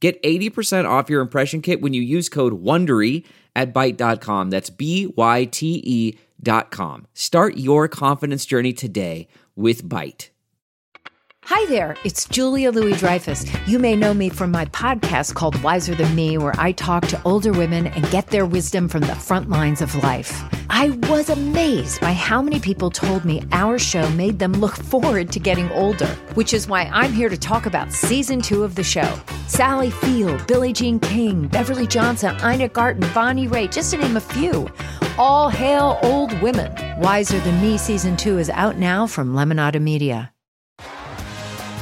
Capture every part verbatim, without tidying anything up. Get eighty percent off your impression kit when you use code WONDERY at Byte dot com. That's B Y T E dot com. Start your confidence journey today with Byte. Hi there, it's Julia Louis-Dreyfus. You may know me from my podcast called Wiser Than Me, where I talk to older women and get their wisdom from the front lines of life. I was amazed by how many people told me our show made them look forward to getting older, which is why I'm here to talk about season two of the show. Sally Field, Billie Jean King, Beverly Johnson, Ina Garten, Bonnie Ray, just to name a few. All hail old women. Wiser Than Me season two is out now from Lemonada Media.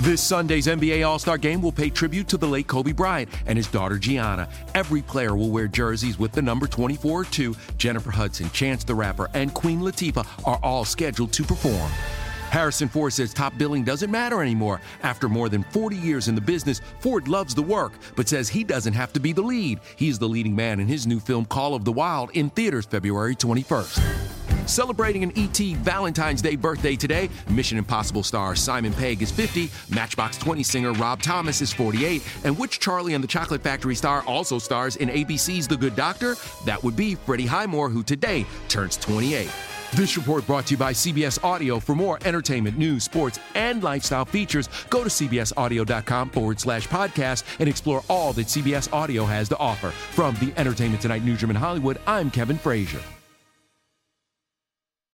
This Sunday's N B A All-Star Game will pay tribute to the late Kobe Bryant and his daughter Gianna. Every player will wear jerseys with the number twenty-four or two. Jennifer Hudson, Chance the Rapper, and Queen Latifah are all scheduled to perform. Harrison Ford says top billing doesn't matter anymore. After more than forty years in the business, Ford loves the work, but says he doesn't have to be the lead. He's the leading man in his new film, Call of the Wild, in theaters February twenty-first. Celebrating an E T Valentine's Day birthday today, Mission Impossible star Simon Pegg is fifty, Matchbox twenty singer Rob Thomas is forty-eight, and which Charlie and the Chocolate Factory star also stars in A B C's The Good Doctor? That would be Freddie Highmore, who today turns twenty-eight. This report brought to you by C B S Audio. For more entertainment, news, sports, and lifestyle features, go to cbsaudio.com forward slash podcast and explore all that C B S Audio has to offer. From the Entertainment Tonight newsroom in Hollywood, I'm Kevin Frazier.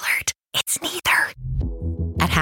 alert, it's neither. At